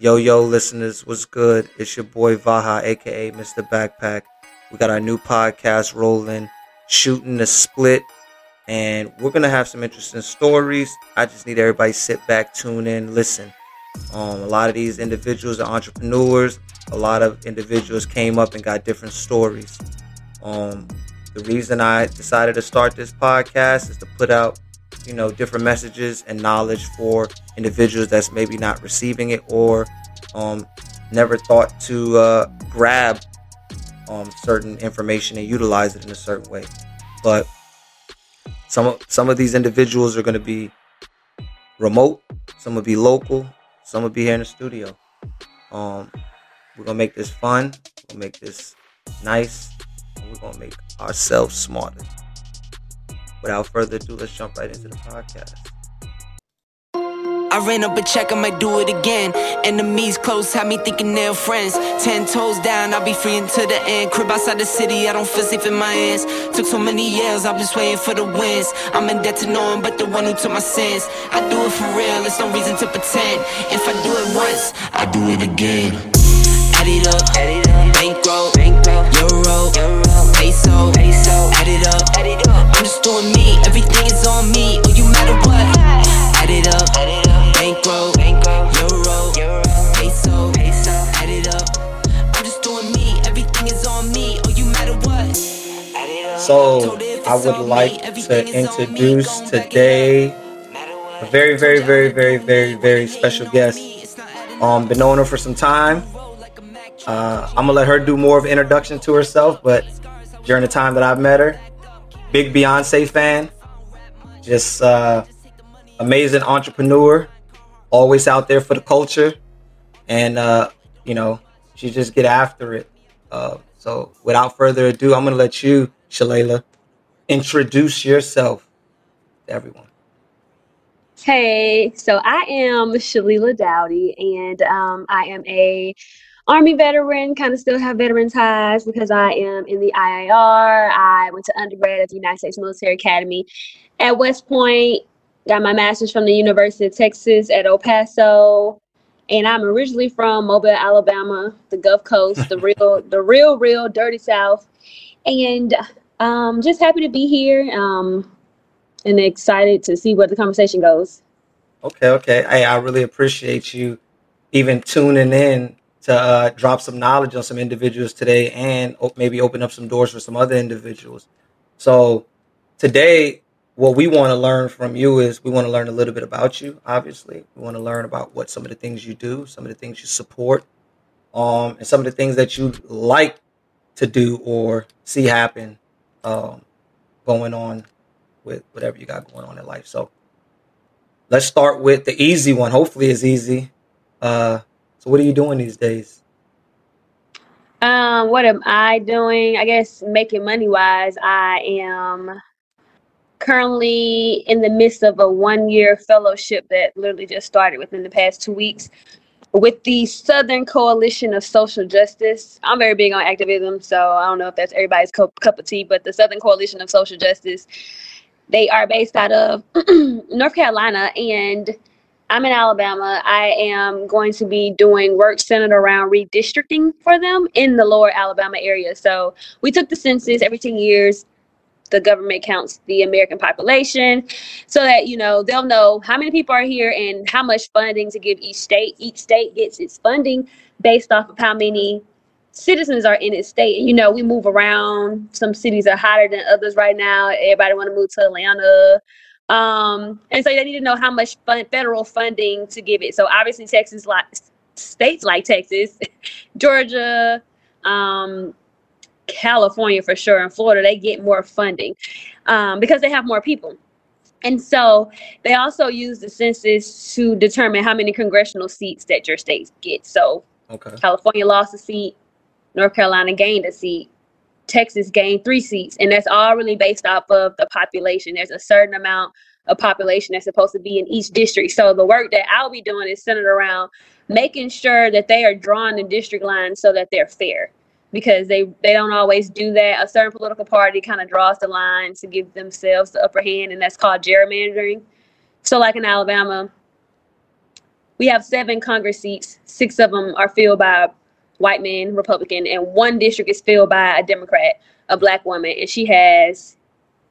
Yo, listeners, what's good? It's your boy Vaha, aka Mr. Backpack. We got our new podcast rolling, Shooting the Split, and we're gonna have some interesting stories. I just need everybody to sit back, tune in, listen. A lot of these individuals are entrepreneurs. A lot of individuals came up and got different stories. The reason I decided to start this podcast is to put out, different messages and knowledge for individuals that's maybe not receiving it or never thought to grab certain information and utilize it in a certain way. But some of these individuals are going to be remote, some will be local, some will be here in the studio. We're going to make this fun, we'll make this nice, and we're going to make ourselves smarter. Without further ado, let's jump right into the podcast. I ran up a check, I might do it again. Enemies close, had me thinking they're friends. 10 toes down, I'll be free until the end. Crib outside the city, I don't feel safe in my hands. Took so many years, I'm just waiting for the wins. I'm in debt to no one but the one who took my sins. I do it for real, there's no reason to pretend. If I do it once, I do it again. Add it up, bankroll, euro, peso, add it up. I'm just doing me, everything is on me, oh you matter what. Add it up, bankroll, euro, peso, add it up. I'm just doing me, everything is on me, oh you matter what. So I would like to introduce today a very, very, very, very, very, very special guest. Been knowing her for some time. I'm gonna let her do more of an introduction to herself, but during the time that I've met her, big Beyonce fan, just amazing entrepreneur, always out there for the culture, and she just get after it. So without further ado, I'm gonna let you, Shalila, introduce yourself to everyone. Hey, so I am Shalila Dowdy, and I am a Army veteran, kind of still have veteran ties because I am in the IAR. I went to undergrad at the United States Military Academy at West Point, got my master's from the University of Texas at El Paso, and I'm originally from Mobile, Alabama, the Gulf Coast, the real dirty South, and just happy to be here and excited to see where the conversation goes. Okay. Hey, I really appreciate you even tuning in to drop some knowledge on some individuals today and maybe open up some doors for some other individuals. So today, what we want to learn from you is we want to learn a little bit about you, obviously. We want to learn about what some of the things you do, some of the things you support, and some of the things that you like to do or see happen going on with whatever you got going on in life. So let's start with the easy one. Hopefully it's easy. So what are you doing these days? What am I doing? I guess making money wise, I am currently in the midst of a 1-year fellowship that literally just started within the past 2 weeks with the Southern Coalition of Social Justice. I'm very big on activism, so I don't know if that's everybody's cup of tea, but the Southern Coalition of Social Justice, they are based out of North Carolina, and I'm in Alabama. I am going to be doing work centered around redistricting for them in the lower Alabama area. So we took the census every 10 years. The government counts the American population so that, they'll know how many people are here and how much funding to give each state. Each state gets its funding based off of how many citizens are in its state. And, we move around. Some cities are hotter than others right now. Everybody want to move to Atlanta. And so they need to know how much federal funding to give it. So obviously Texas, states like Texas, Georgia, California for sure, and Florida, they get more funding because they have more people. And so they also use the census to determine how many congressional seats that your states get. So okay. California lost a seat, North Carolina gained a seat, Texas gained 3 seats, and that's all really based off of the population. There's a certain amount of population that's supposed to be in each district. So the work that I'll be doing is centered around making sure that they are drawing the district line so that they're fair, because they don't always do that. A certain political party kind of draws the line to give themselves the upper hand, and that's called gerrymandering. So like in Alabama, we have 7 Congress seats. 6 of them are filled by white men, Republican, and 1 district is filled by a Democrat, a black woman, and she has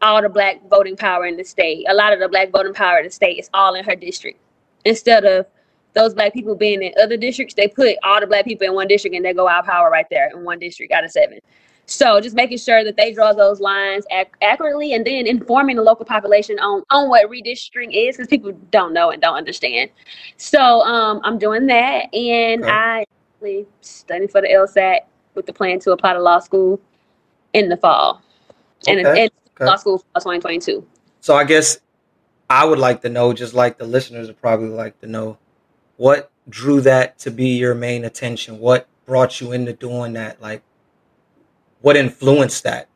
all the black voting power in the state. A lot of the black voting power in the state is all in her district. Instead of those black people being in other districts, they put all the black people in 1 district and they go out power right there in 1 district out of 7. So just making sure that they draw those lines accurately, and then informing the local population on what redistricting is, because people don't know and don't understand. So I'm doing that, and I'm studying for the LSAT with the plan to apply to law school in the fall. Okay. And law school for 2022. So I guess I would like to know, just like the listeners would probably like to know, what drew that to be your main attention? What brought you into doing that? Like, what influenced that?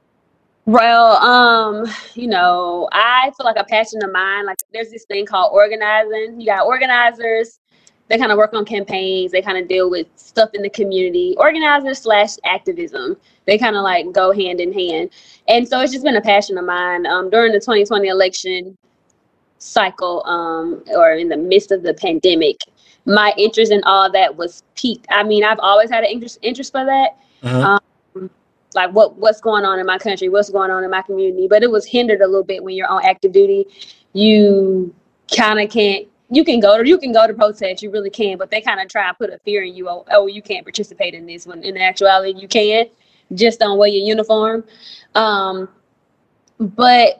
Well, you know, I feel like a passion of mine. Like, there's this thing called organizing. You got organizers. They kind of work on campaigns. They kind of deal with stuff in the community. Organizers / activism. They kind of like go hand in hand. And so it's just been a passion of mine. During the 2020 election cycle, or in the midst of the pandemic, my interest in all that was piqued. I mean, I've always had an interest for that. Uh-huh. Like what's going on in my country, what's going on in my community, but it was hindered a little bit when you're on active duty. You kind of can't, you can go to protests, you really can, but they kind of try and put a fear in you. Oh, you can't participate in this, when in actuality you can, just don't wear your uniform. But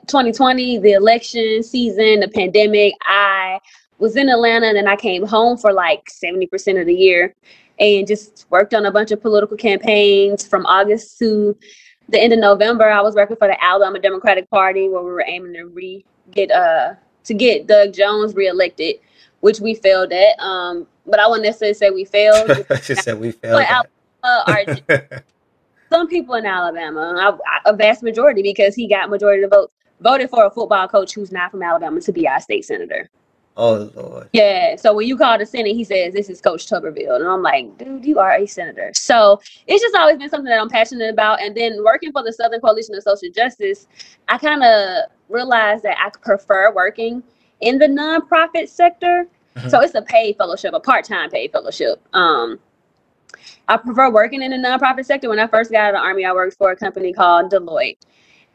2020, the election season, the pandemic, I was in Atlanta and then I came home for like 70% of the year. And just worked on a bunch of political campaigns from August to the end of November. I was working for the Alabama Democratic Party, where we were aiming to get Doug Jones reelected, which we failed at. But I wouldn't necessarily say we failed. She said we failed. Some people in Alabama, a vast majority, because he got majority of the votes, voted for a football coach who's not from Alabama to be our state senator. Oh, Lord. Yeah. So when you call the Senate, he says, "This is Coach Tuberville." And I'm like, dude, you are a senator. So it's just always been something that I'm passionate about. And then working for the Southern Coalition of Social Justice, I kind of realized that I prefer working in the nonprofit sector. Mm-hmm. So it's a paid fellowship, a part-time paid fellowship. I prefer working in the nonprofit sector. When I first got out of the Army, I worked for a company called Deloitte.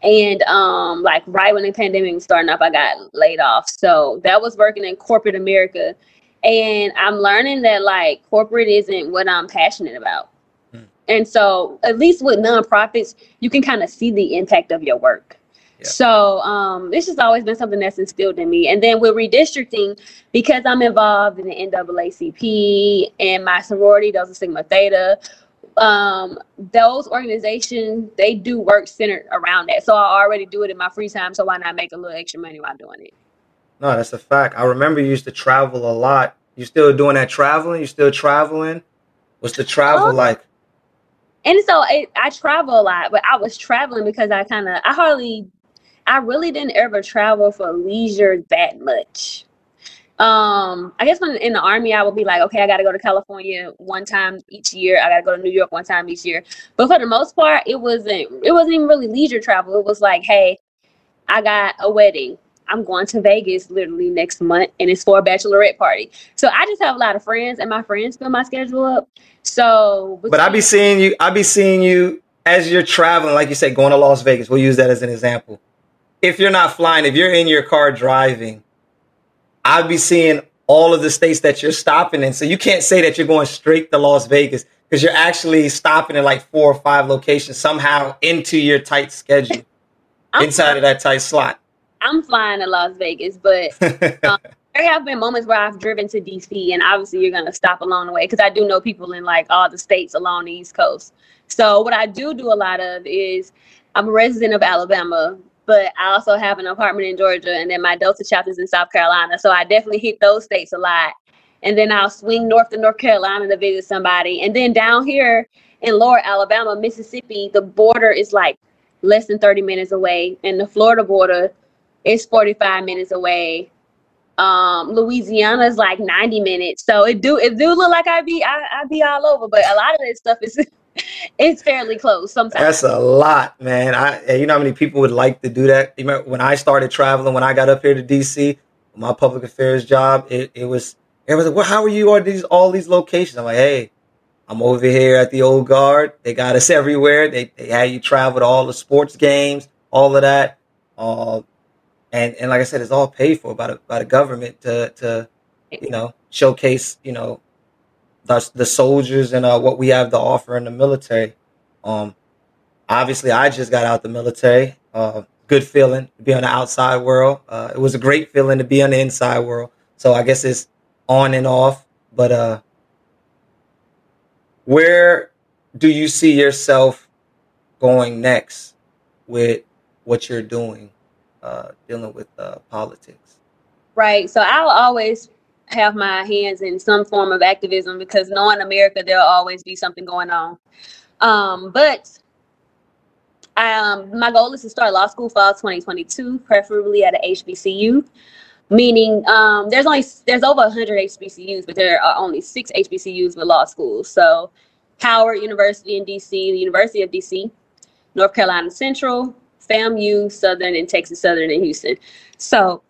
And like right when the pandemic was starting up, I got laid off. So that was working in corporate America. And I'm learning that like corporate isn't what I'm passionate about. Mm. And so at least with nonprofits, you can kind of see the impact of your work. Yeah. So this has always been something that's instilled in me. And then with redistricting, because I'm involved in the NAACP and my sorority, Delta Sigma Theta, those organizations, they do work centered around that. So I already do it in my free time, so why not make a little extra money while doing it? No, that's a fact. I remember you used to travel a lot. You still doing that traveling? You still traveling? What's the travel like? And so I travel a lot, but I was traveling because I really didn't ever travel for leisure that much. I guess when in the Army, I would be like, okay, I got to go to California one time each year. I got to go to New York one time each year. But for the most part, it wasn't even really leisure travel. It was like, hey, I got a wedding. I'm going to Vegas literally next month, and it's for a bachelorette party. So I just have a lot of friends, and my friends fill my schedule up. So, but I be seeing you as you're traveling, like you said, going to Las Vegas. We'll use that as an example. If you're not flying, if you're in your car driving, I'll be seeing all of the states that you're stopping in. So you can't say that you're going straight to Las Vegas, because you're actually stopping in like 4 or 5 locations somehow into your tight schedule, inside of that tight slot. I'm flying to Las Vegas, but there have been moments where I've driven to D.C., and obviously you're going to stop along the way, because I do know people in like all the states along the East Coast. So what I do a lot of is, I'm a resident of Alabama, but I also have an apartment in Georgia, and then my Delta chapter's in South Carolina. So I definitely hit those states a lot. And then I'll swing north to North Carolina to visit somebody. And then down here in lower Alabama, Mississippi, the border is like less than 30 minutes away. And the Florida border is 45 minutes away. Louisiana is like 90 minutes. So it do look like I be all over, but a lot of this stuff is it's fairly close sometimes. That's a lot, man. You know how many people would like to do that? You remember when I started traveling, when I got up here to D.C., my public affairs job, it was Everyone's like, well, how are you on these, all these locations? I'm like, hey, I'm over here at the Old Guard. They got us everywhere. They had you travel to all the sports games, all of that. And like I said, it's all paid for by the government to you know, showcase, you know, the soldiers and what we have to offer in the military. Obviously, I just got out the military. Good feeling to be on the outside world. It was a great feeling to be on the inside world. So I guess it's on and off. But where do you see yourself going next with what you're doing, dealing with politics? Right. So I'll always have my hands in some form of activism because knowing America, there'll always be something going on. But my goal is to start law school fall 2022, preferably at a HBCU, meaning there's over 100 HBCUs, but there are only 6 HBCUs with law schools. So Howard University in DC, the University of DC, North Carolina Central, FAMU, Southern, and Texas Southern in Houston. So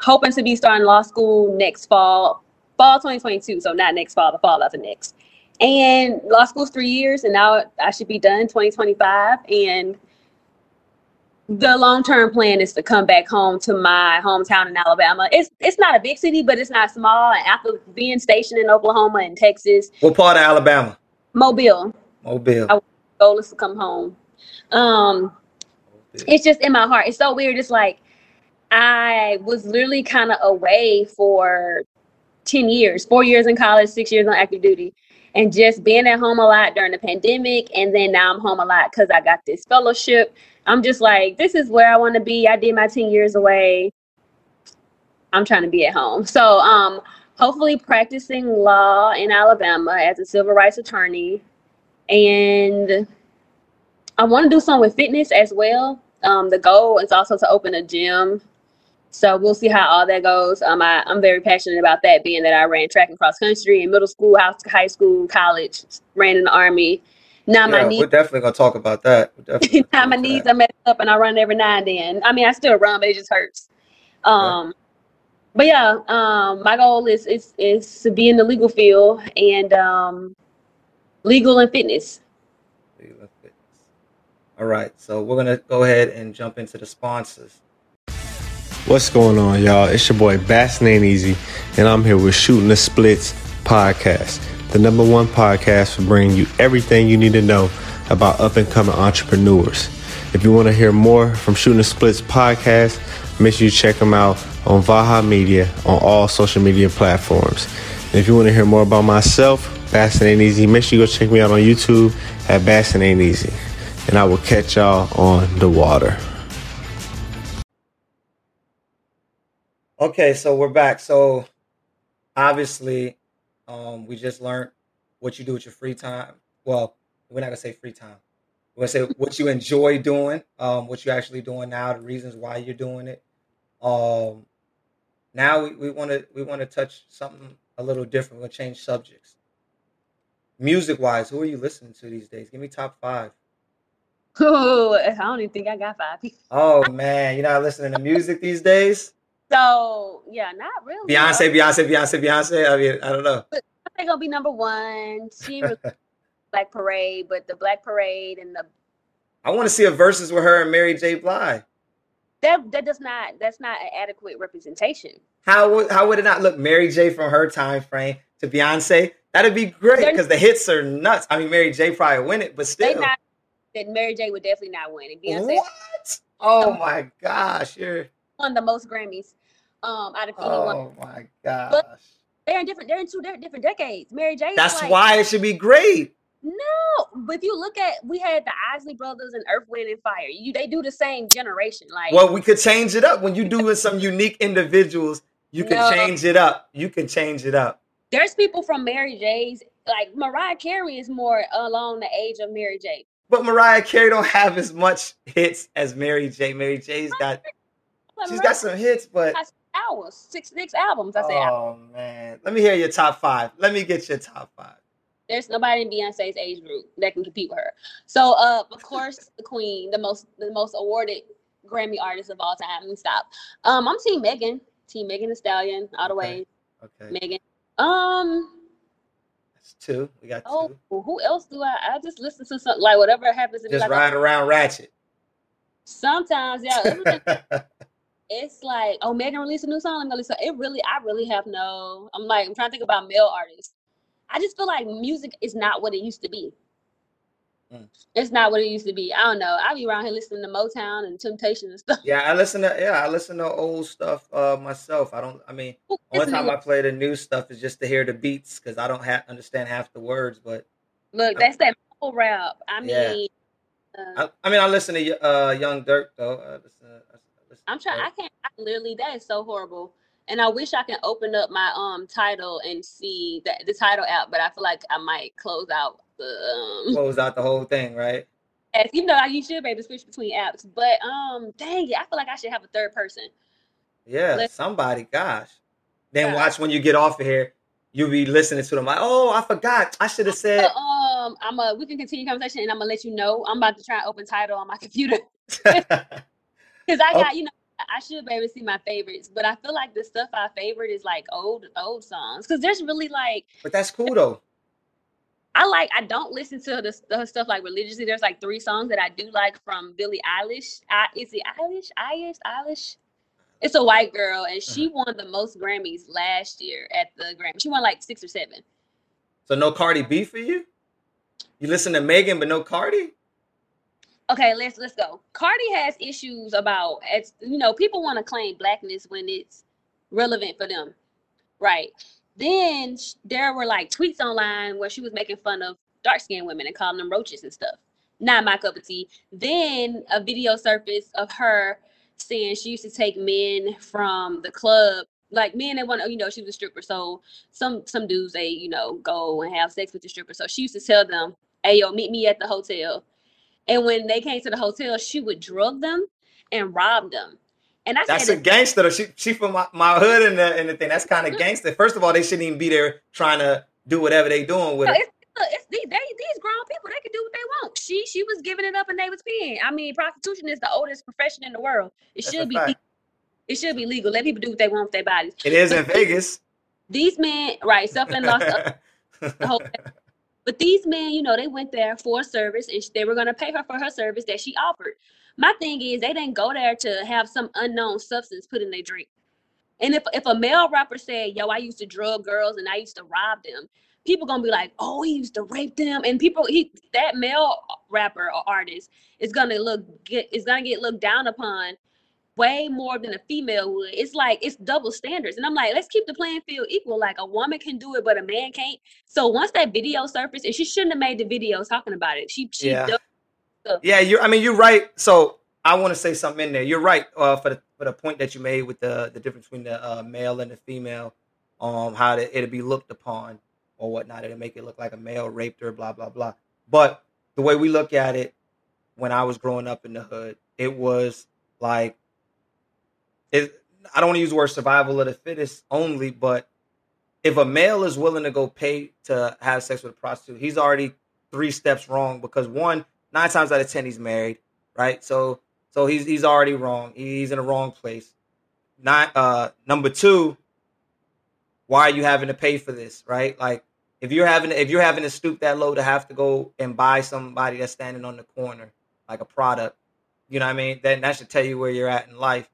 hoping to be starting law school next fall 2022. So not next fall, the fall after next. And law school's 3 years, and now I should be done 2025. And the long-term plan is to come back home to my hometown in Alabama. It's not a big city, but it's not small. And after being stationed in Oklahoma and Texas. What part of Alabama? Mobile. Our goal is to come home. It's just in my heart. It's so weird. It's like I was literally kind of away for 10 years, 4 years in college, 6 years on active duty. And just being at home a lot during the pandemic. And then now I'm home a lot because I got this fellowship. I'm just like, this is where I want to be. I did my 10 years away. I'm trying to be at home. So hopefully practicing law in Alabama as a civil rights attorney. And I want to do something with fitness as well. The goal is also to open a gym. So we'll see how all that goes. I'm very passionate about that, being that I ran track and cross country in middle school, high school, college, ran in the Army. Now my knees. We're definitely going to talk about that. Now my knees are messed up and I run every now and then. I mean, I still run, but it just hurts. But yeah, my goal is to be in the legal field and legal and fitness. All right. So we're going to go ahead and jump into the sponsors. What's going on, y'all? It's your boy Bassin' Ain't Easy, and I'm here with Shooting the Splits podcast, the #1 podcast for bringing you everything you need to know about up-and-coming entrepreneurs. If you want to hear more from Shooting the Splits podcast, make sure you check them out on Vaha Media on all social media platforms. And if you want to hear more about myself, Bassin' Ain't Easy, make sure you go check me out on YouTube at Bassin' Ain't Easy, and I will catch y'all on the water. Okay, so we're back. So obviously, we just learned what you do with your free time. Well, we're not going to say free time. We're going to say what you enjoy doing, what you're actually doing now, the reasons why you're doing it. Now we want to touch something a little different. We'll change subjects. Music-wise, who are you listening to these days? Give me top 5. Ooh, I don't even think I got 5. Oh, man. You're not listening to music these days? So, yeah, not really. Beyonce. I mean, I don't know. But I think it'll be #1. She really Black Parade, but the Black Parade and the... I want to see a versus with her and Mary J. Blige. That's not an adequate representation. How would it not look? Mary J. from her time frame to Beyonce? That'd be great because the hits are nuts. I mean, Mary J. probably win it, but still. That Mary J. would definitely not win it. Beyonce, what? Oh, my gosh. You're... won the most Grammys out of anyone. Oh my gosh. But they're in two different decades. Mary J. That's like, why it should be great. No, but if you look at, we had the Isley Brothers and Earth, Wind and Fire. They do the same generation. Like, well, we could change it up. When you do with some unique individuals, you can change it up. You can change it up. There's people from Mary J.'s, like Mariah Carey is more along the age of Mary J. But Mariah Carey don't have as much hits as Mary J. Mary J.'s got... She's got some hits, but... Six albums, I say. Oh, man. Let me hear your top 5. Let me get your top 5. There's nobody in Beyonce's age group that can compete with her. So, of course, the queen, the most awarded Grammy artist of all time. Let me stop. I'm Team Megan Thee Stallion, all the way. Okay. Megan. That's two. We got two. Oh, who else do I just listen to something like whatever happens to me. Just riding around ratchet. Sometimes, yeah. It's like, oh, Megan released a new song. I'm gonna listen. It really, I really have no. I'm trying to think about male artists. I just feel like music is not what it used to be. Mm. It's not what it used to be. I don't know. I be around here listening to Motown and Temptation and stuff. Yeah, I listen to old stuff myself. One time I play the new stuff is just to hear the beats because I don't understand half the words. But look, that's that whole rap. I listen to Young Dirk though. I'm trying. I can't. That is so horrible. And I wish I could open up my Tidal and see the Tidal app, but I feel like I might close out the whole thing, right? Yes, even though you should be able to switch between apps, but dang it, I feel like I should have a third person. Yeah, somebody. Gosh. Then watch when you get off of here, you'll be listening to them like, oh, I forgot. I should have said. We can continue conversation, and I'm gonna let you know. I'm about to try and open Tidal on my computer. Because I got, I should be able to see my favorites, but I feel like the stuff I favorite is like old songs. Because there's really like. But that's cool though. I don't listen to the stuff like religiously. There's like 3 songs that I do like from Billie Eilish. Is it Eilish? Eilish? It's a white girl, and she won the most Grammys last year at the Grammy. She won like 6 or 7. So no Cardi B for you? You listen to Megan, but no Cardi? Okay, let's go. Cardi has issues about, people want to claim blackness when it's relevant for them, right? Then there were like tweets online where she was making fun of dark-skinned women and calling them roaches and stuff. Not my cup of tea. Then a video surfaced of her saying she used to take men from the club, like men that want to, she was a stripper. So some dudes, they, go and have sex with the stripper. So she used to tell them, hey, yo, meet me at the hotel. And when they came to the hotel, she would drug them and rob them. And that's a gangster though. She from my hood and the thing. That's kind of gangster. First of all, they shouldn't even be there trying to do whatever they doing with it. These grown people, they can do what they want. She was giving it up and they was paying. Prostitution is the oldest profession in the world. It should be legal. Let people do what they want with their bodies. It is in Vegas. These men, right, suffering lost the whole thing. But these men, they went there for a service and they were going to pay her for her service that she offered. My thing is they didn't go there to have some unknown substance put in their drink. And if a male rapper said, yo, I used to drug girls and I used to rob them, people going to be like, oh, he used to rape them. And that male rapper or artist is going to get looked down upon way more than a female would. It's like, it's double standards. And I'm like, let's keep the playing field equal. Like a woman can do it, but a man can't. So once that video surfaced, and she shouldn't have made the video talking about it. You're right. So I want to say something in there. You're right for the point that you made with the difference between the male and the female, how it'll be looked upon or whatnot. It'll make it look like a male raped her, blah, blah, blah. But the way we look at it, when I was growing up in the hood, it was like, I don't want to use the word survival of the fittest only, but if a male is willing to go pay to have sex with a prostitute, he's already 3 steps wrong because 9 times out of 10, he's married, right? So he's already wrong. He's in the wrong place. Number 2, why are you having to pay for this, right? Like if you're having to stoop that low to have to go and buy somebody that's standing on the corner, like a product, you know what I mean? Then that should tell you where you're at in life.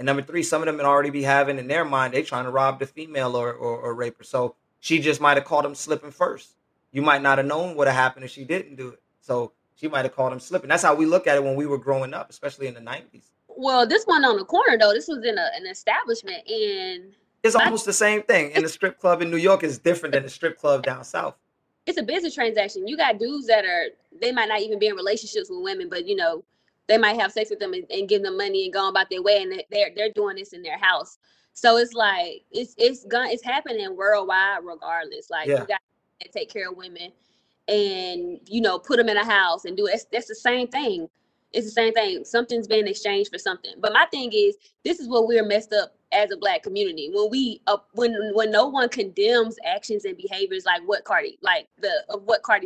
And number 3, some of them would already be having in their mind, they trying to rob the female or rape her. So she just might have caught him slipping first. You might not have known what happened if she didn't do it. So she might have caught him slipping. That's how we look at it when we were growing up, especially in the 90s. Well, this one on the corner, though, this was in an establishment. And it's almost the same thing. And the strip club in New York is different than the strip club down south. It's a business transaction. You got dudes they might not even be in relationships with women, but, they might have sex with them and give them money and go about their way, and they're doing this in their house. So it's like it's happening worldwide regardless. Like you got to take care of women and put them in a house and do it. That's the same thing. It's the same thing. Something's being exchanged for something. But my thing is, this is what we're messed up as a black community when no one condemns actions and behaviors like what Cardi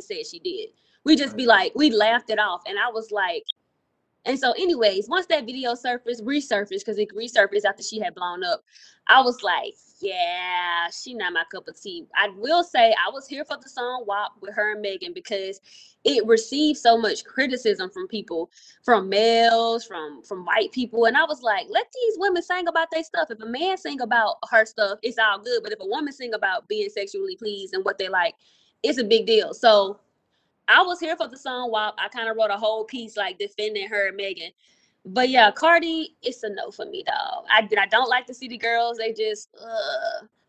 said she did. We just be like we laughed it off, and I was like. And so anyways, once that video resurfaced, because it resurfaced after she had blown up, I was like, yeah, she not my cup of tea. I will say I was here for the song WAP with her and Megan, because it received so much criticism from people, from males, from white people. And I was like, let these women sing about their stuff. If a man sing about her stuff, it's all good. But if a woman sing about being sexually pleased and what they like, it's a big deal. So I was here for the song WAP. I kind of wrote a whole piece like defending her and Megan. But yeah, Cardi, it's a no for me, dog. I don't like the city girls. They just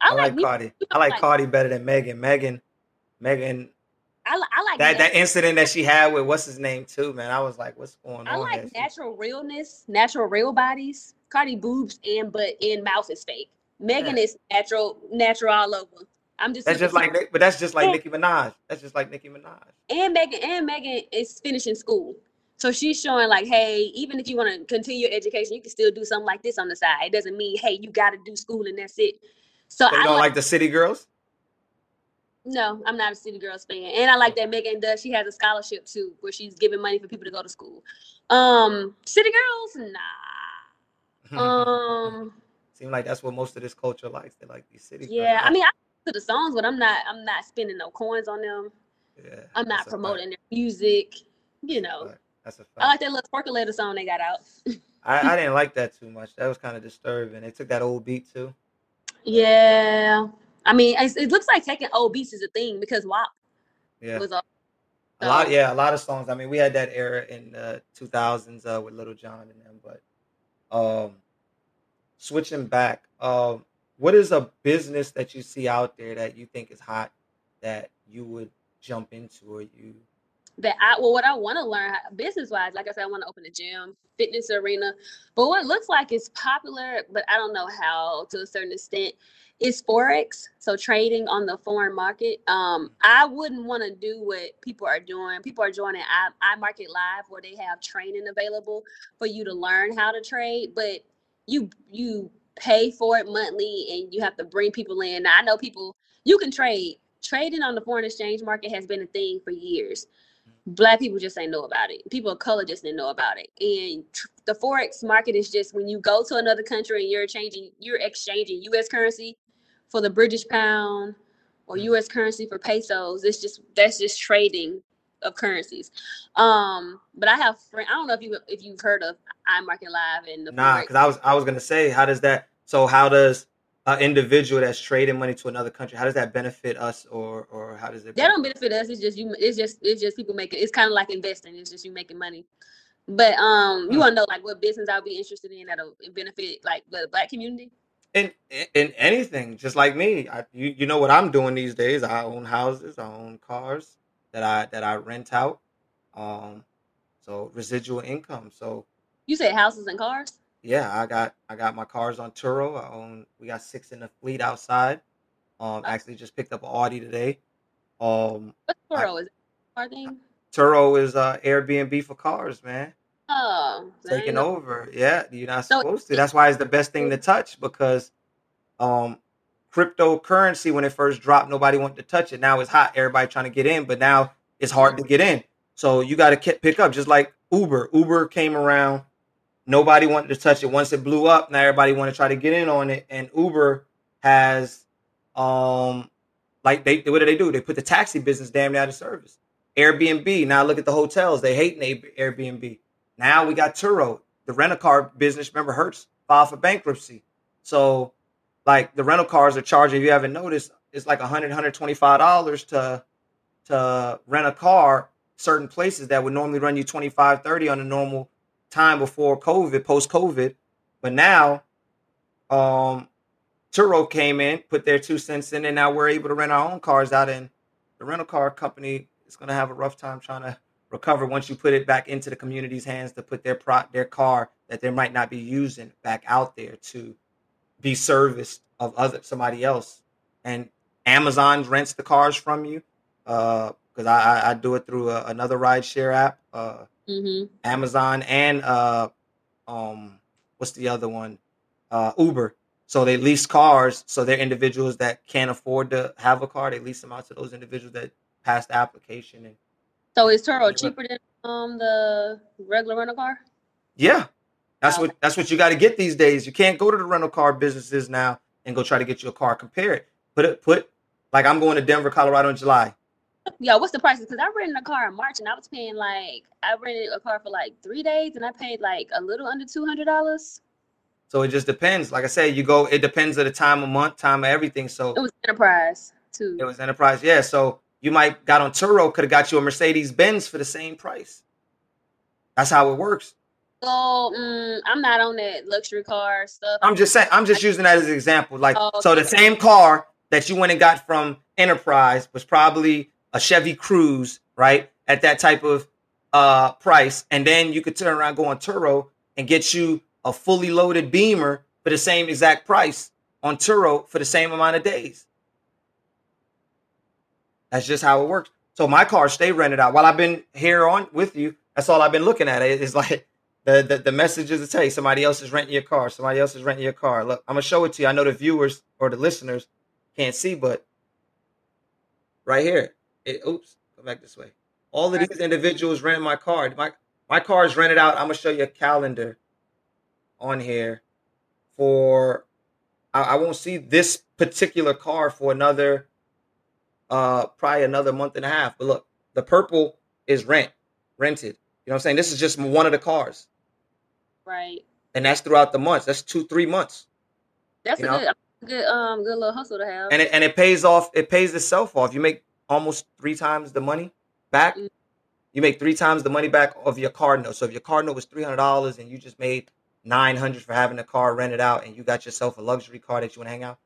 I like Cardi. I like Cardi better than Megan. Megan. I like that incident that she had with what's his name too, man. I was like, what's going on? I like natural realness, natural real bodies. Cardi boobs and butt and mouth is fake. Megan is natural all over. I'm just that's just like Nicki Minaj. That's just like Nicki Minaj. And Megan is finishing school. So she's showing like, hey, even if you want to continue your education, you can still do something like this on the side. It doesn't mean, hey, you got to do school and that's it. So you don't like the city girls? No, I'm not a city girls fan. And I like that Megan does. She has a scholarship too, where she's giving money for people to go to school. City girls? Nah. Seems like that's what most of this culture likes. They like these city girls. Yeah, I mean, I listen to the songs, but I'm not spending no coins on them. Yeah, I'm not promoting their music, you know. That's a fact. I like that little Porculator song they got out. I didn't like that too much. That was kind of disturbing. They took that old beat too. Yeah. I mean, it looks like taking old beats is a thing because WAP was a lot of songs. I mean, we had that era in the 2000s with Lil Jon and them, but switching back, what is a business that you see out there that you think is hot that you would jump into or you... what I want to learn business wise, like I said, I want to open a gym, fitness arena, but what it looks like is popular, but I don't know how to a certain extent, is Forex. So trading on the foreign market. I wouldn't want to do what people are doing. People are joining iMarketLive where they have training available for you to learn how to trade, but you pay for it monthly and you have to bring people in. Now, I know people, you can trade. Trading on the foreign exchange market has been a thing for years. Black people just ain't know about it. People of color just didn't know about it. And the Forex market is just when you go to another country and you're exchanging U.S. currency for the British pound or U.S. currency for pesos. That's just trading of currencies. But I have friends. I don't know if you've heard of iMarketLive and the Forex. Because I was gonna say, how does that? So how does an individual that's trading money to another country, how does that benefit us, or how does it? That don't benefit us. It's just people making. It's kind of like investing. It's just you making money. But you want to know like what business I'll be interested in that'll benefit like the Black community. In anything, just like me, you know what I'm doing these days. I own houses, I own cars that I rent out. So residual income. So you said houses and cars. Yeah, I got my cars on Turo. We got 6 in the fleet outside. Actually just picked up an Audi today. What's Turo? Is it a car thing? Turo is Airbnb for cars, man. Oh, taking over. Yeah, you're not supposed to. That's why it's the best thing to touch because cryptocurrency when it first dropped, nobody wanted to touch it. Now it's hot, everybody trying to get in, but now it's hard to get in. So you got to pick up just like Uber. Uber came around. Nobody wanted to touch it. Once it blew up, now everybody want to try to get in on it. And Uber has, what do? They put the taxi business damn near out of service. Airbnb. Now look at the hotels. They hate Airbnb. Now we got Turo, the rental car business. Remember Hertz filed for bankruptcy. So, like the rental cars are charging. If you haven't noticed, it's like $100, $125 to rent a car. Certain places that would normally run you $25, $30 on a normal time before COVID, post COVID, but now Turo came in, put their 2 cents in, and now we're able to rent our own cars out. And the rental car company is going to have a rough time trying to recover once you put it back into the community's hands to put their car that they might not be using back out there to be serviced of somebody else. And Amazon rents the cars from you because I do it through another rideshare app. Amazon and what's the other one? Uber. So they lease cars. So they're individuals that can't afford to have a car. They lease them out to those individuals that pass the application. And so is Turo cheaper than the regular rental car? Yeah. That's what you got to get these days. You can't go to the rental car businesses now and go try to get you a car. Compare it. Put like I'm going to Denver, Colorado in July. Yo, what's the prices? Because I rented a car in March and I was paying like, I rented a car for like 3 days and I paid like a little under $200. So it just depends. Like I said, you go, it depends on the time of month, time of everything. So it was Enterprise too. It was Enterprise. Yeah. So you might got on Turo, could have got you a Mercedes Benz for the same price. That's how it works. So I'm not on that luxury car stuff. I'm just saying, I'm just using that as an example. Like, so the same car that you went and got from Enterprise was probably a Chevy Cruze, right? At that type of price. And then you could turn around, go on Turo and get you a fully loaded Beamer for the same exact price on Turo for the same amount of days. That's just how it works. So my car stay rented out. While I've been here on with you, that's all I've been looking at. It's like the messages to tell you, somebody else is renting your car. Somebody else is renting your car. Look, I'm going to show it to you. I know the viewers or the listeners can't see, but right here. Oops, go back this way. All of these individuals rented my car. My car is rented out. I'm going to show you a calendar on here for, I won't see this particular car for another, probably another month and a half. But look, the purple is rented. You know what I'm saying? This is just one of the cars. Right. And that's throughout the months. That's 2-3 months. That's a good little hustle to have. And it pays off. It pays itself off. You make almost 3 times the money back. Mm-hmm. You make 3 times the money back of your car note. So if your car note was $300 and you just made $900 for having the car rented out and you got yourself a luxury car that you want to hang out.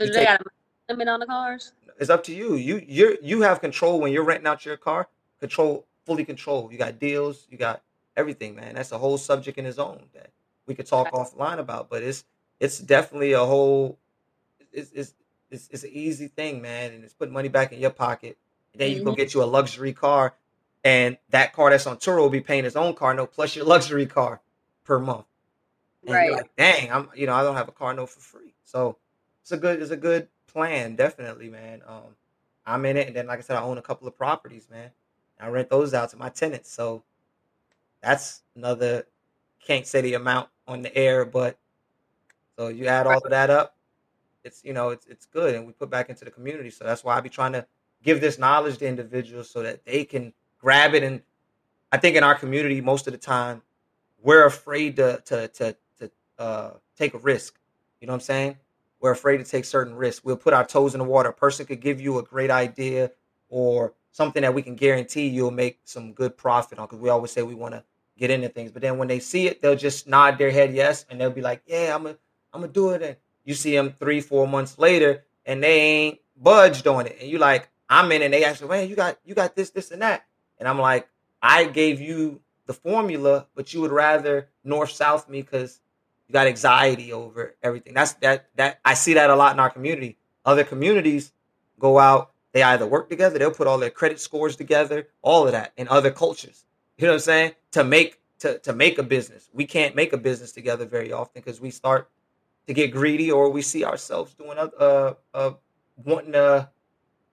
So they got a limit on the cars? It's up to you. You have control when you're renting out your car. Fully control. You got deals. You got everything, man. That's a whole subject in its own that we could talk offline about. But it's definitely a whole. It's an easy thing, man, and it's putting money back in your pocket. And then you go get you a luxury car, and that car that's on Turo will be paying his own car note plus your luxury car per month. And right. You're like, dang, I don't have a car note for free. So it's a good plan, definitely, man. I'm in it, and then like I said, I own a couple of properties, man. I rent those out to my tenants. So that's another, can't say the amount on the air, but so you add all of that up, it's good. And we put back into the community. So that's why I be trying to give this knowledge to individuals so that they can grab it. And I think in our community, most of the time we're afraid to take a risk. You know what I'm saying? We're afraid to take certain risks. We'll put our toes in the water. A person could give you a great idea or something that we can guarantee you'll make some good profit on, because we always say we want to get into things. But then when they see it, they'll just nod their head yes, and they'll be like, yeah, I'm gonna do it. And you see them 3-4 months later, and they ain't budged on it. And you're like, I'm in, and they ask, man, you got this, and that. And I'm like, I gave you the formula, but you would rather north-south me because you got anxiety over everything. That's I see that a lot in our community. Other communities go out. They either work together, they'll put all their credit scores together, all of that in other cultures. You know what I'm saying? To make a business. We can't make a business together very often because we start to get greedy or we see ourselves doing wanting to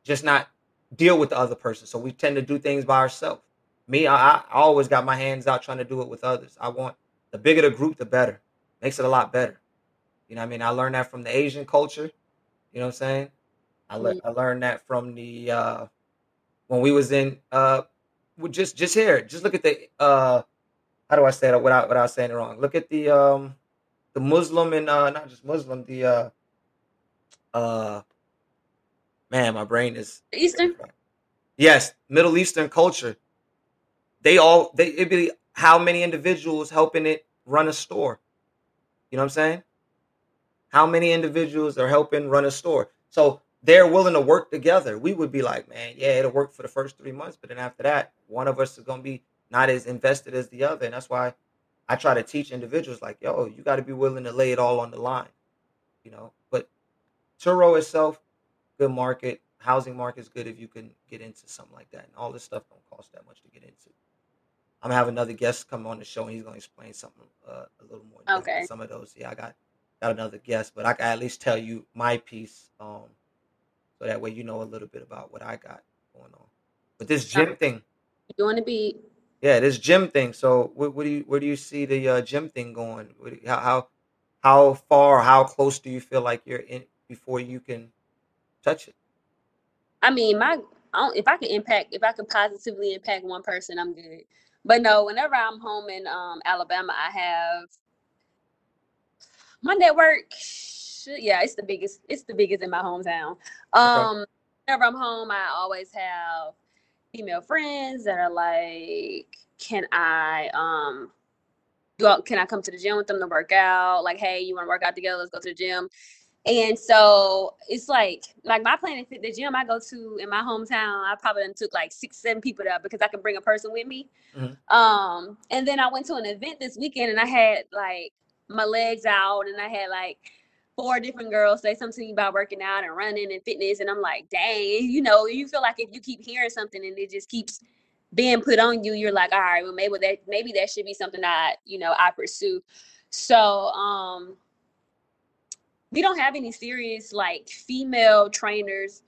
just not deal with the other person. So we tend to do things by ourselves. Me, I always got my hands out trying to do it with others. I want the bigger the group, the better. Makes it a lot better. You know what I mean? I learned that from the Asian culture. You know what I'm saying? I learned that from the when we was in just here. Just look at the how do I say that without saying it wrong? Look at the Muslim and not just Muslim, the man, my brain is Eastern. Yes, Middle Eastern culture. It'd be how many individuals helping it run a store. You know what I'm saying? How many individuals are helping run a store? So they're willing to work together. We would be like, man, yeah, it'll work for the first 3 months. But then after that, one of us is going to be not as invested as the other. And that's why I try to teach individuals like, yo, you got to be willing to lay it all on the line, you know. But Turo itself, good market. Housing market is good if you can get into something like that. And all this stuff don't cost that much to get into. I'm going to have another guest come on the show, and he's going to explain something a little more. Okay. Some of those. Yeah, I got another guest. But I can at least tell you my piece. So that way you know a little bit about what I got going on. But this gym thing. You want to be Yeah, this gym thing. So where do you see the gym thing going? How far, how close do you feel like you're in before you can touch it? I mean, if I can positively impact one person, I'm good. But no, whenever I'm home in Alabama, I have my network. Yeah, it's the biggest in my hometown. Okay. Whenever I'm home, I always have female friends that are like, can I come to the gym with them to work out? Like, hey, you want to work out together? Let's go to the gym. And so it's like my plan is the gym I go to in my hometown, I probably took like 6-7 people there because I can bring a person with me. Mm-hmm. And then I went to an event this weekend and I had like my legs out and I had like 4 different girls say something about working out and running and fitness. And I'm like, dang, you feel like if you keep hearing something and it just keeps being put on you, you're like, all right, well, maybe that should be something I pursue. So, we don't have any serious like female trainers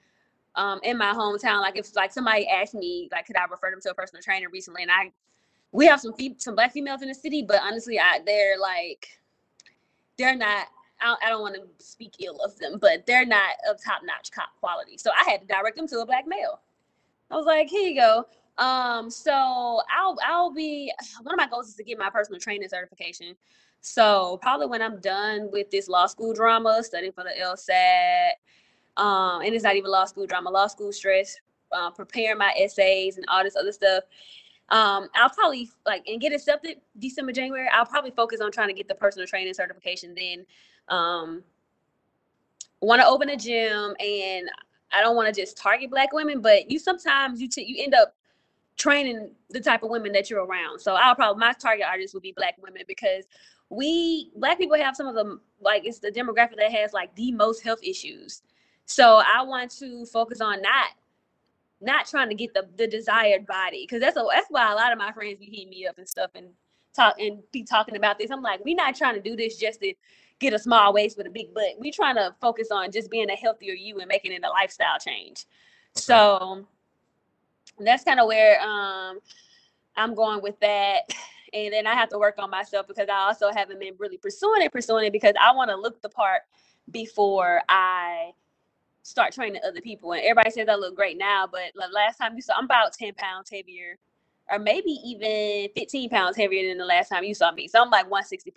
in my hometown. Like if like somebody asked me like could I refer them to a personal trainer recently, and we have some black females in the city, but honestly I don't want to speak ill of them, but they're not of top-notch quality. So I had to direct them to a black male. I was like, here you go. So one of my goals is to get my personal training certification. So probably when I'm done with this law school drama, studying for the LSAT, and it's not even law school drama, law school stress, preparing my essays and all this other stuff, I'll probably and get accepted December, January. I'll probably focus on trying to get the personal training certification. Then, want to open a gym, and I don't want to just target black women, but sometimes you end up training the type of women that you're around. So my target audience will be black women because black people have some of the, it's the demographic that has the most health issues. So I want to focus on not trying to get the desired body. Cause that's why a lot of my friends be hitting me up and stuff and be talking about this. I'm like, we're not trying to do this just to get a small waist with a big butt. We're trying to focus on just being a healthier you and making it a lifestyle change. Okay. So that's kind of where I'm going with that. And then I have to work on myself because I also haven't been really pursuing it because I want to look the part before I start training other people. And everybody says I look great now, but last time you saw, I'm about 10 pounds heavier or maybe even 15 pounds heavier than the last time you saw me. So I'm like 165.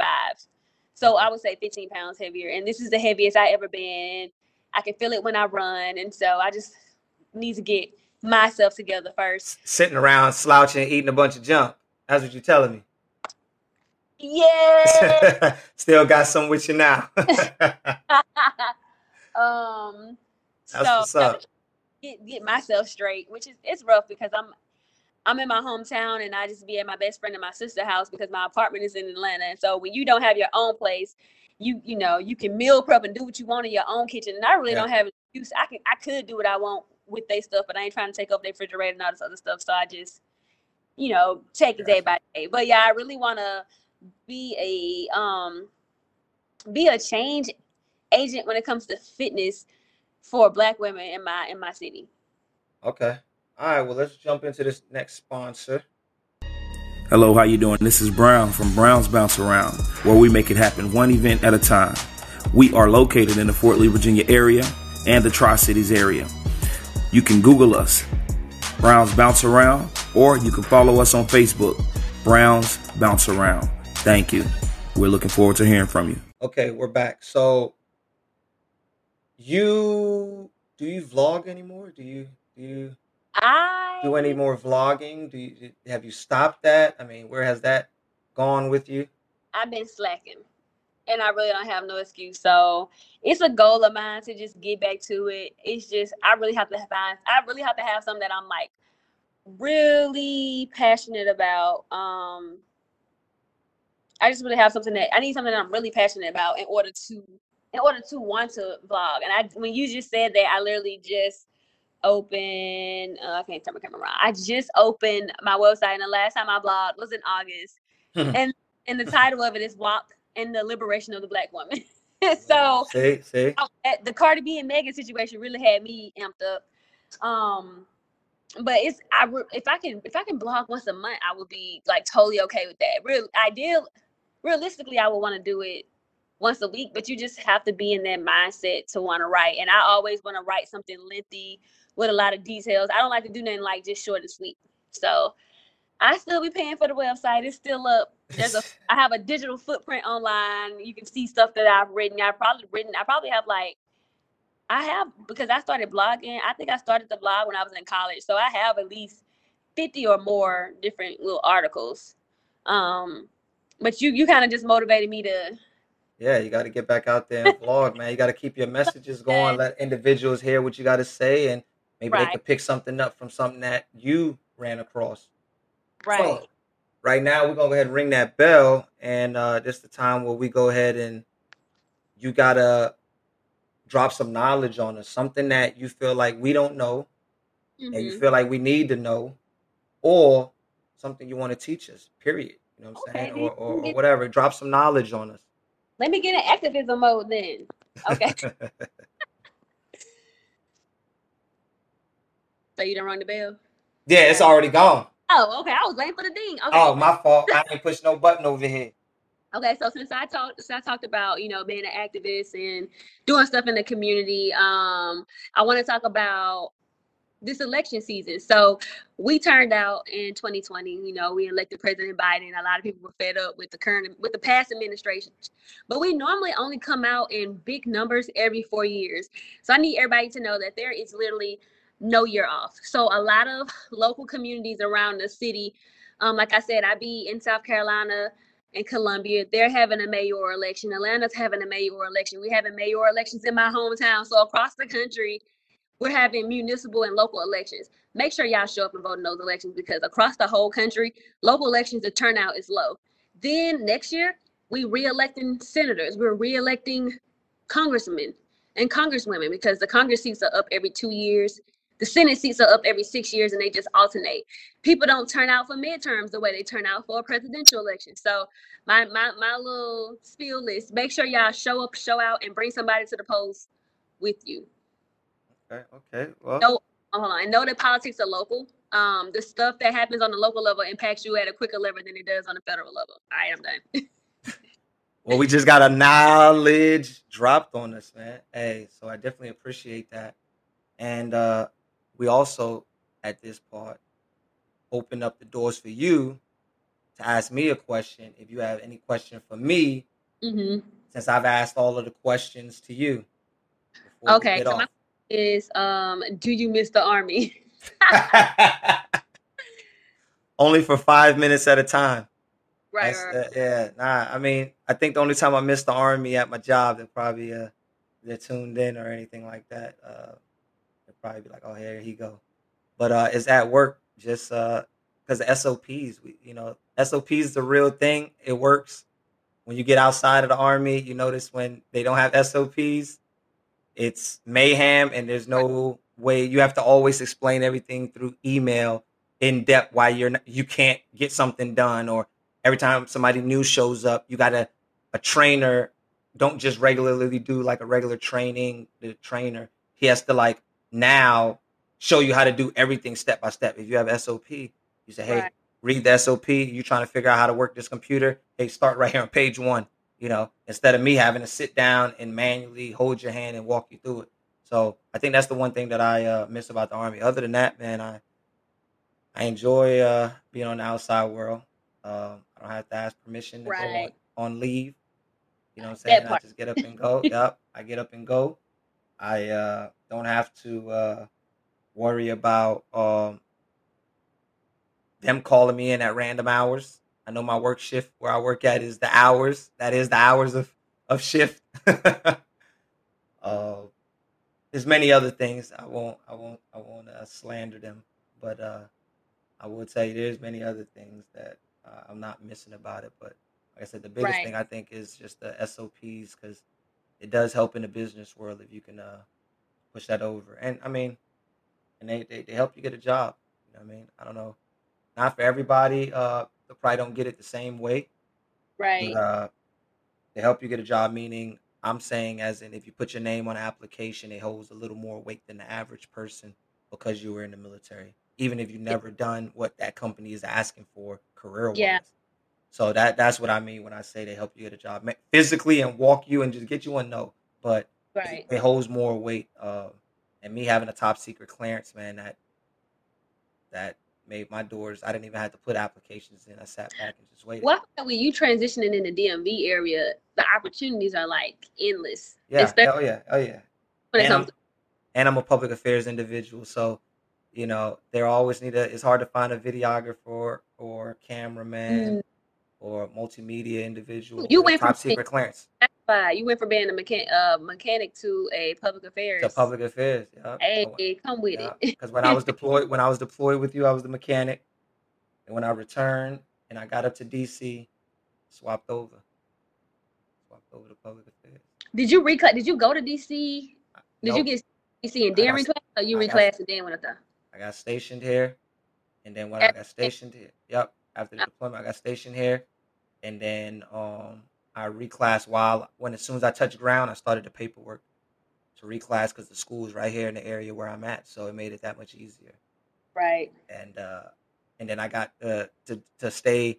So I would say 15 pounds heavier. And this is the heaviest I ever been. I can feel it when I run. And so I just need to get myself together first. Sitting around slouching, eating a bunch of junk. That's what you're telling me. Yeah. Still got some with you now. That's what's up. Get myself straight, which it's rough because I'm in my hometown and I just be at my best friend and my sister's house because my apartment is in Atlanta. And so when you don't have your own place, you can meal prep and do what you want in your own kitchen. And I really don't have an excuse. I could do what I want with their stuff, but I ain't trying to take over their refrigerator and all this other stuff. So I just take it day by day. But yeah, I really want to be a change agent when it comes to fitness for black women in my city. Okay. All right. Well, let's jump into this next sponsor. Hello, how you doing? This is Brown from Brown's Bounce Around, where we make it happen one event at a time. We are located in the Fort Lee, Virginia area and the Tri-Cities area. You can Google us, Brown's Bounce Around, or you can follow us on Facebook, Brown's Bounce Around. Thank you. We're looking forward to hearing from you. Okay, we're back. So, do you vlog anymore? Do you do any more vlogging? Have you stopped that? I mean, where has that gone with you? I've been slacking, and I really don't have no excuse. So it's a goal of mine to just get back to it. It's just I really have to have something that I'm really passionate about. I just really have something that I need, something that I'm really passionate about in order to want to vlog. And when you just said that, I literally just opened, I can't turn my camera around. I just opened my website, and the last time I vlogged was in August. and the title of it is Walk and the Liberation of the Black Woman. So see. The Cardi B and Megan situation really had me amped up. But it's if I can blog once a month, I would be like totally okay with that. Realistically, I would want to do it once a week, but you just have to be in that mindset to want to write. And I always want to write something lengthy with a lot of details. I don't like to do nothing like just short and sweet. So I still be paying for the website. It's still up. I have a digital footprint online. You can see stuff that I've written. Because I started blogging. I think I started the blog when I was in college. So I have at least 50 or more different little articles. But you kind of just motivated me to. Yeah, you got to get back out there and vlog, man. You got to keep your messages going. Let individuals hear what you got to say, and maybe they could pick something up from something that you ran across. Right. So, right now, we're going to go ahead and ring that bell, and this is the time where we go ahead and you got to drop some knowledge on us, something that you feel like we don't know, and you feel like we need to know, or something you want to teach us, period. You know what I'm saying? Or whatever. Drop some knowledge on us. Let me get in activism mode then. Okay. So you done rung the bell? Yeah, it's already gone. Oh, okay. I was waiting for the ding. Okay. Oh, my fault. I didn't push no button over here. Okay, so since I talked about, being an activist and doing stuff in the community, I want to talk about this election season. So we turned out in 2020, we elected President Biden. A lot of people were fed up with the past administrations, but we normally only come out in big numbers every 4 years. So I need everybody to know that there is literally no year off. So a lot of local communities around the city, like I said, I be in South Carolina and Columbia, they're having a mayoral election. Atlanta's having a mayoral election. We're having mayoral elections in my hometown. So across the country, we're having municipal and local elections. Make sure y'all show up and vote in those elections, because across the whole country, local elections, the turnout is low. Then next year, we're re-electing senators. We're re-electing congressmen and congresswomen, because the Congress seats are up every 2 years. The Senate seats are up every 6 years, and they just alternate. People don't turn out for midterms the way they turn out for a presidential election. So my little spiel list, make sure y'all show up, show out, and bring somebody to the polls with you. Okay. Well, I know that politics are local. The stuff that happens on the local level impacts you at a quicker level than it does on the federal level. All right, I'm done. Well, we just got a knowledge dropped on us, man. Hey, so I definitely appreciate that. And we also, at this part, open up the doors for you to ask me a question. If you have any question for me, since I've asked all of the questions to you. Okay. Is do you miss the army? Only for 5 minutes at a time. Right. I mean, I think the only time I missed the army at my job, they're probably they're tuned in or anything like that. They'll probably be like, oh, here he go. But it's at work, just because the SOPs, SOP is the real thing. It works. When you get outside of the army, you notice when they don't have SOPs, it's mayhem, and there's no way. You have to always explain everything through email in depth why you can't get something done, or every time somebody new shows up, you got a trainer. Don't just regularly do like a regular training. The trainer, he has to like now show you how to do everything step by step. If you have SOP, you say, hey, read the SOP. You're trying to figure out how to work this computer. Hey, start right here on page 1. Instead of me having to sit down and manually hold your hand and walk you through it. So I think that's the one thing that I miss about the Army. Other than that, man, I enjoy being on the outside world. I don't have to ask permission to go on leave. You know what I'm saying? I just get up and go. Yep, I get up and go. I don't have to worry about them calling me in at random hours. I know my work shift where I work at is the hours. That is the hours of shift. There's many other things. I won't slander them, but I will tell you there's many other things that I'm not missing about it. But like I said, the biggest thing I think is just the SOPs, because it does help in the business world if you can push that over. And I mean, and they help you get a job. You know what I mean? I don't know. Not for everybody. They probably don't get it the same way. Right. But, they help you get a job, meaning I'm saying as in if you put your name on an application, it holds a little more weight than the average person because you were in the military. even if you've never done what that company is asking for career-wise. Yeah. So that's what I mean when I say they help you get a job physically and walk you and just get you one. No, but right. It holds more weight. And me having a top secret clearance, man, that made my doors. I didn't even have to put applications in. I sat back and just waited. Well, when you transitioning in the DMV area, the opportunities are like endless. Yeah. Oh yeah. When it comes and I'm a public affairs individual, so you know there always it's hard to find a videographer or cameraman. Mm. Or multimedia individual. You went top secret clearance. That's why you went from being a mechanic to a public affairs. To public affairs. Yeah. Hey, come with it. Because when I was deployed with you, I was the mechanic, and when I returned and I got up to DC, swapped over to public affairs. Did you recut? Did you go to DC? Nope. You get DC and then reclass, or you reclass and then went up there? I got stationed here, and then when I got stationed here, yep. After the deployment, I got stationed here, and then I reclassed as soon as I touched ground, I started the paperwork to reclass because the school is right here in the area where I'm at, so it made it that much easier. Right. And then I got to stay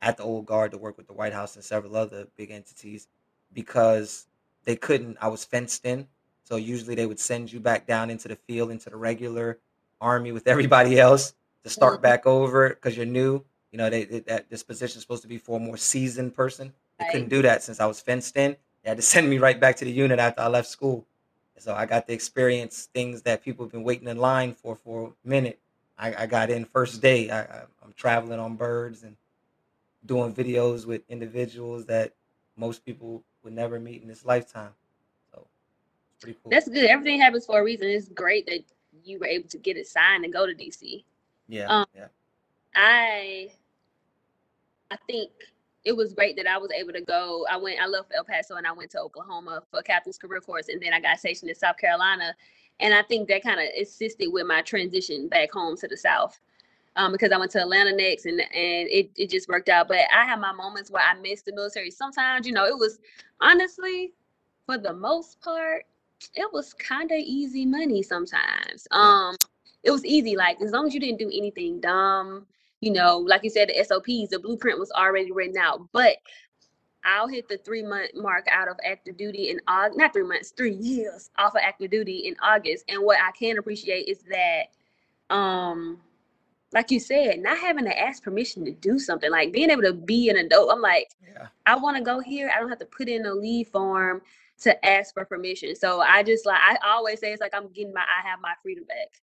at the Old Guard to work with the White House and several other big entities because they couldn't. I was fenced in, so usually they would send you back down into the field, into the regular Army with everybody else to start back over because you're new. You know, this position is supposed to be for a more seasoned person. They couldn't do that since I was fenced in. They had to send me right back to the unit after I left school. And so I got to experience things that people have been waiting in line for a minute. I got in first day. I'm traveling on birds and doing videos with individuals that most people would never meet in this lifetime. So it's pretty cool. That's good. Everything happens for a reason. It's great that you were able to get it signed and go to D.C. Yeah. I think it was great that I was able to go. I left El Paso and I went to Oklahoma for captain's career course. And then I got stationed in South Carolina. And I think that kind of assisted with my transition back home to the South because I went to Atlanta next and it just worked out. But I had my moments where I missed the military. Sometimes, you know, it was honestly, for the most part, it was kind of easy money sometimes. It was easy. Like as long as you didn't do anything dumb, you know, like you said, the SOPs, the blueprint was already written out, but I'll hit the 3-month mark out of active duty in August, not 3 months, 3 years off of active duty in August. And what I can appreciate is that, like you said, not having to ask permission to do something, like being able to be an adult. I'm like, yeah. I want to go here. I don't have to put in a leave form to ask for permission. So I always say it's like I'm getting I have my freedom back.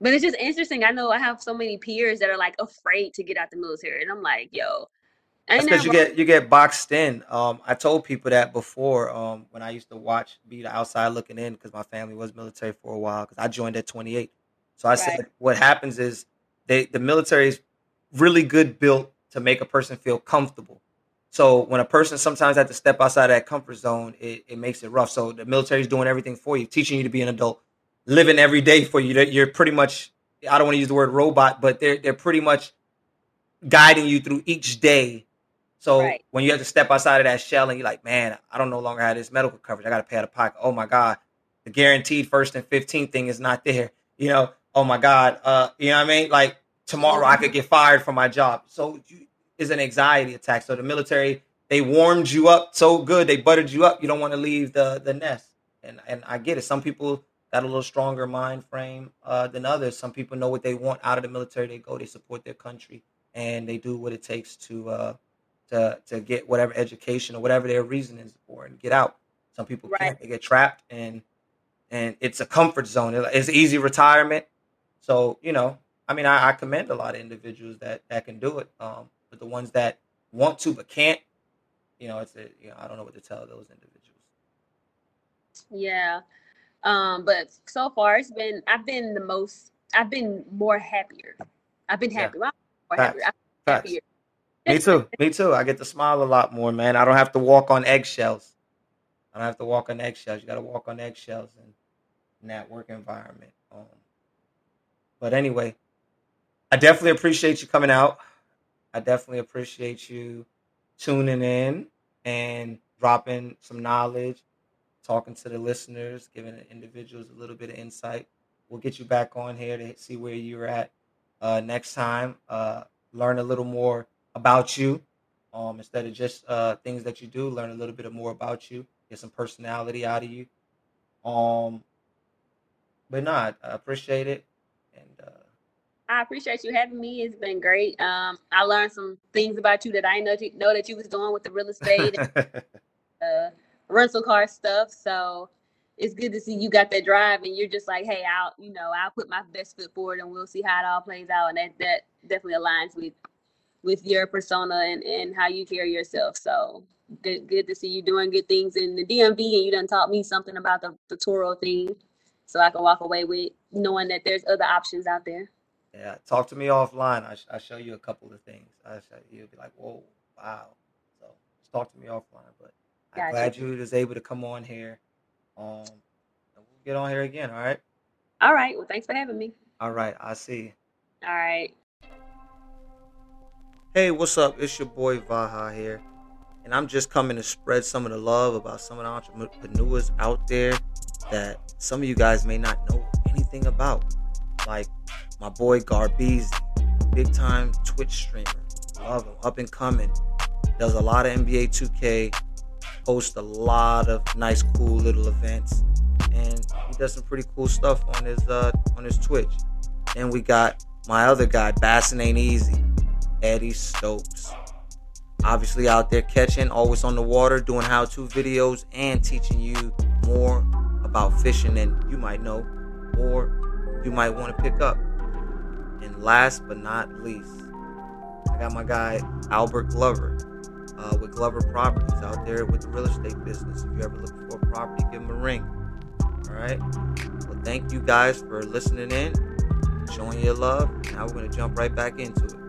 But it's just interesting. I know I have so many peers that are like afraid to get out the military, and I'm like, yo, that's because you get boxed in. I told people that before when I used to be the outside looking in because my family was military for a while because I joined at 28. So I said, what happens is the military is really good built to make a person feel comfortable. So when a person sometimes has to step outside of that comfort zone, it makes it rough. So the military is doing everything for you, teaching you to be an adult. Living every day for you, that you're pretty much, I don't want to use the word robot, but they're pretty much guiding you through each day. So when you have to step outside of that shell and you're like, man, I don't no longer have this medical coverage. I got to pay out of pocket. Oh my God. The guaranteed first and 15 thing is not there. You know, oh my God. You know what I mean? Like tomorrow I could get fired from my job. So it's an anxiety attack. So the military, they warmed you up so good. They buttered you up. You don't want to leave the nest. And I get it. Some people got a little stronger mind frame than others. Some people know what they want out of the military. They go, they support their country, and they do what it takes to get whatever education or whatever their reason is for and get out. Some people can't. They get trapped, and it's a comfort zone. It's easy retirement. So, you know, I mean, I commend a lot of individuals that can do it, but the ones that want to but can't, you know, I don't know what to tell those individuals. Yeah. But so far I've been happier. Me too. I get to smile a lot more, man. I don't have to walk on eggshells. You got to walk on eggshells in that work environment. But anyway, I definitely appreciate you coming out. I definitely appreciate you tuning in and dropping some knowledge, talking to the listeners, giving individuals a little bit of insight. We'll get you back on here to see where you're at next time. Learn a little more about you instead of just things that you do. Learn a little bit more about you. Get some personality out of you. But nah, I appreciate it. And I appreciate you having me. It's been great. I learned some things about you that I didn't know that you was doing with the real estate and rental car stuff. So it's good to see you got that drive and you're just like, hey, I'll put my best foot forward and we'll see how it all plays out. And that definitely aligns with your persona and how you carry yourself. So good to see you doing good things in the DMV, and you done taught me something about the Turo thing. So I can walk away with knowing that there's other options out there. Yeah, talk to me offline. I'll show you a couple of things. You'll be like, whoa, wow. So just talk to me offline. But gotcha. I'm glad you was able to come on here. And we'll get on here again, all right? All right. Well, thanks for having me. All right. I'll see you. All right. Hey, what's up? It's your boy Vaha here. And I'm just coming to spread some of the love about some of the entrepreneurs out there that some of you guys may not know anything about. Like my boy Garbizzi, big time Twitch streamer. Love him, up and coming. Does a lot of NBA 2K, hosts a lot of nice, cool little events, and he does some pretty cool stuff on his Twitch. Then we got my other guy, Bassin' Ain't Easy, Eddie Stokes. Obviously out there catching, always on the water, doing how-to videos and teaching you more about fishing than you might know or you might want to pick up. And last but not least, I got my guy Albert Glover with Glover Properties out there with the real estate business. If you're ever looking for a property, give him a ring. All right. Well, thank you guys for listening in, showing your love. Now we're going to jump right back into it.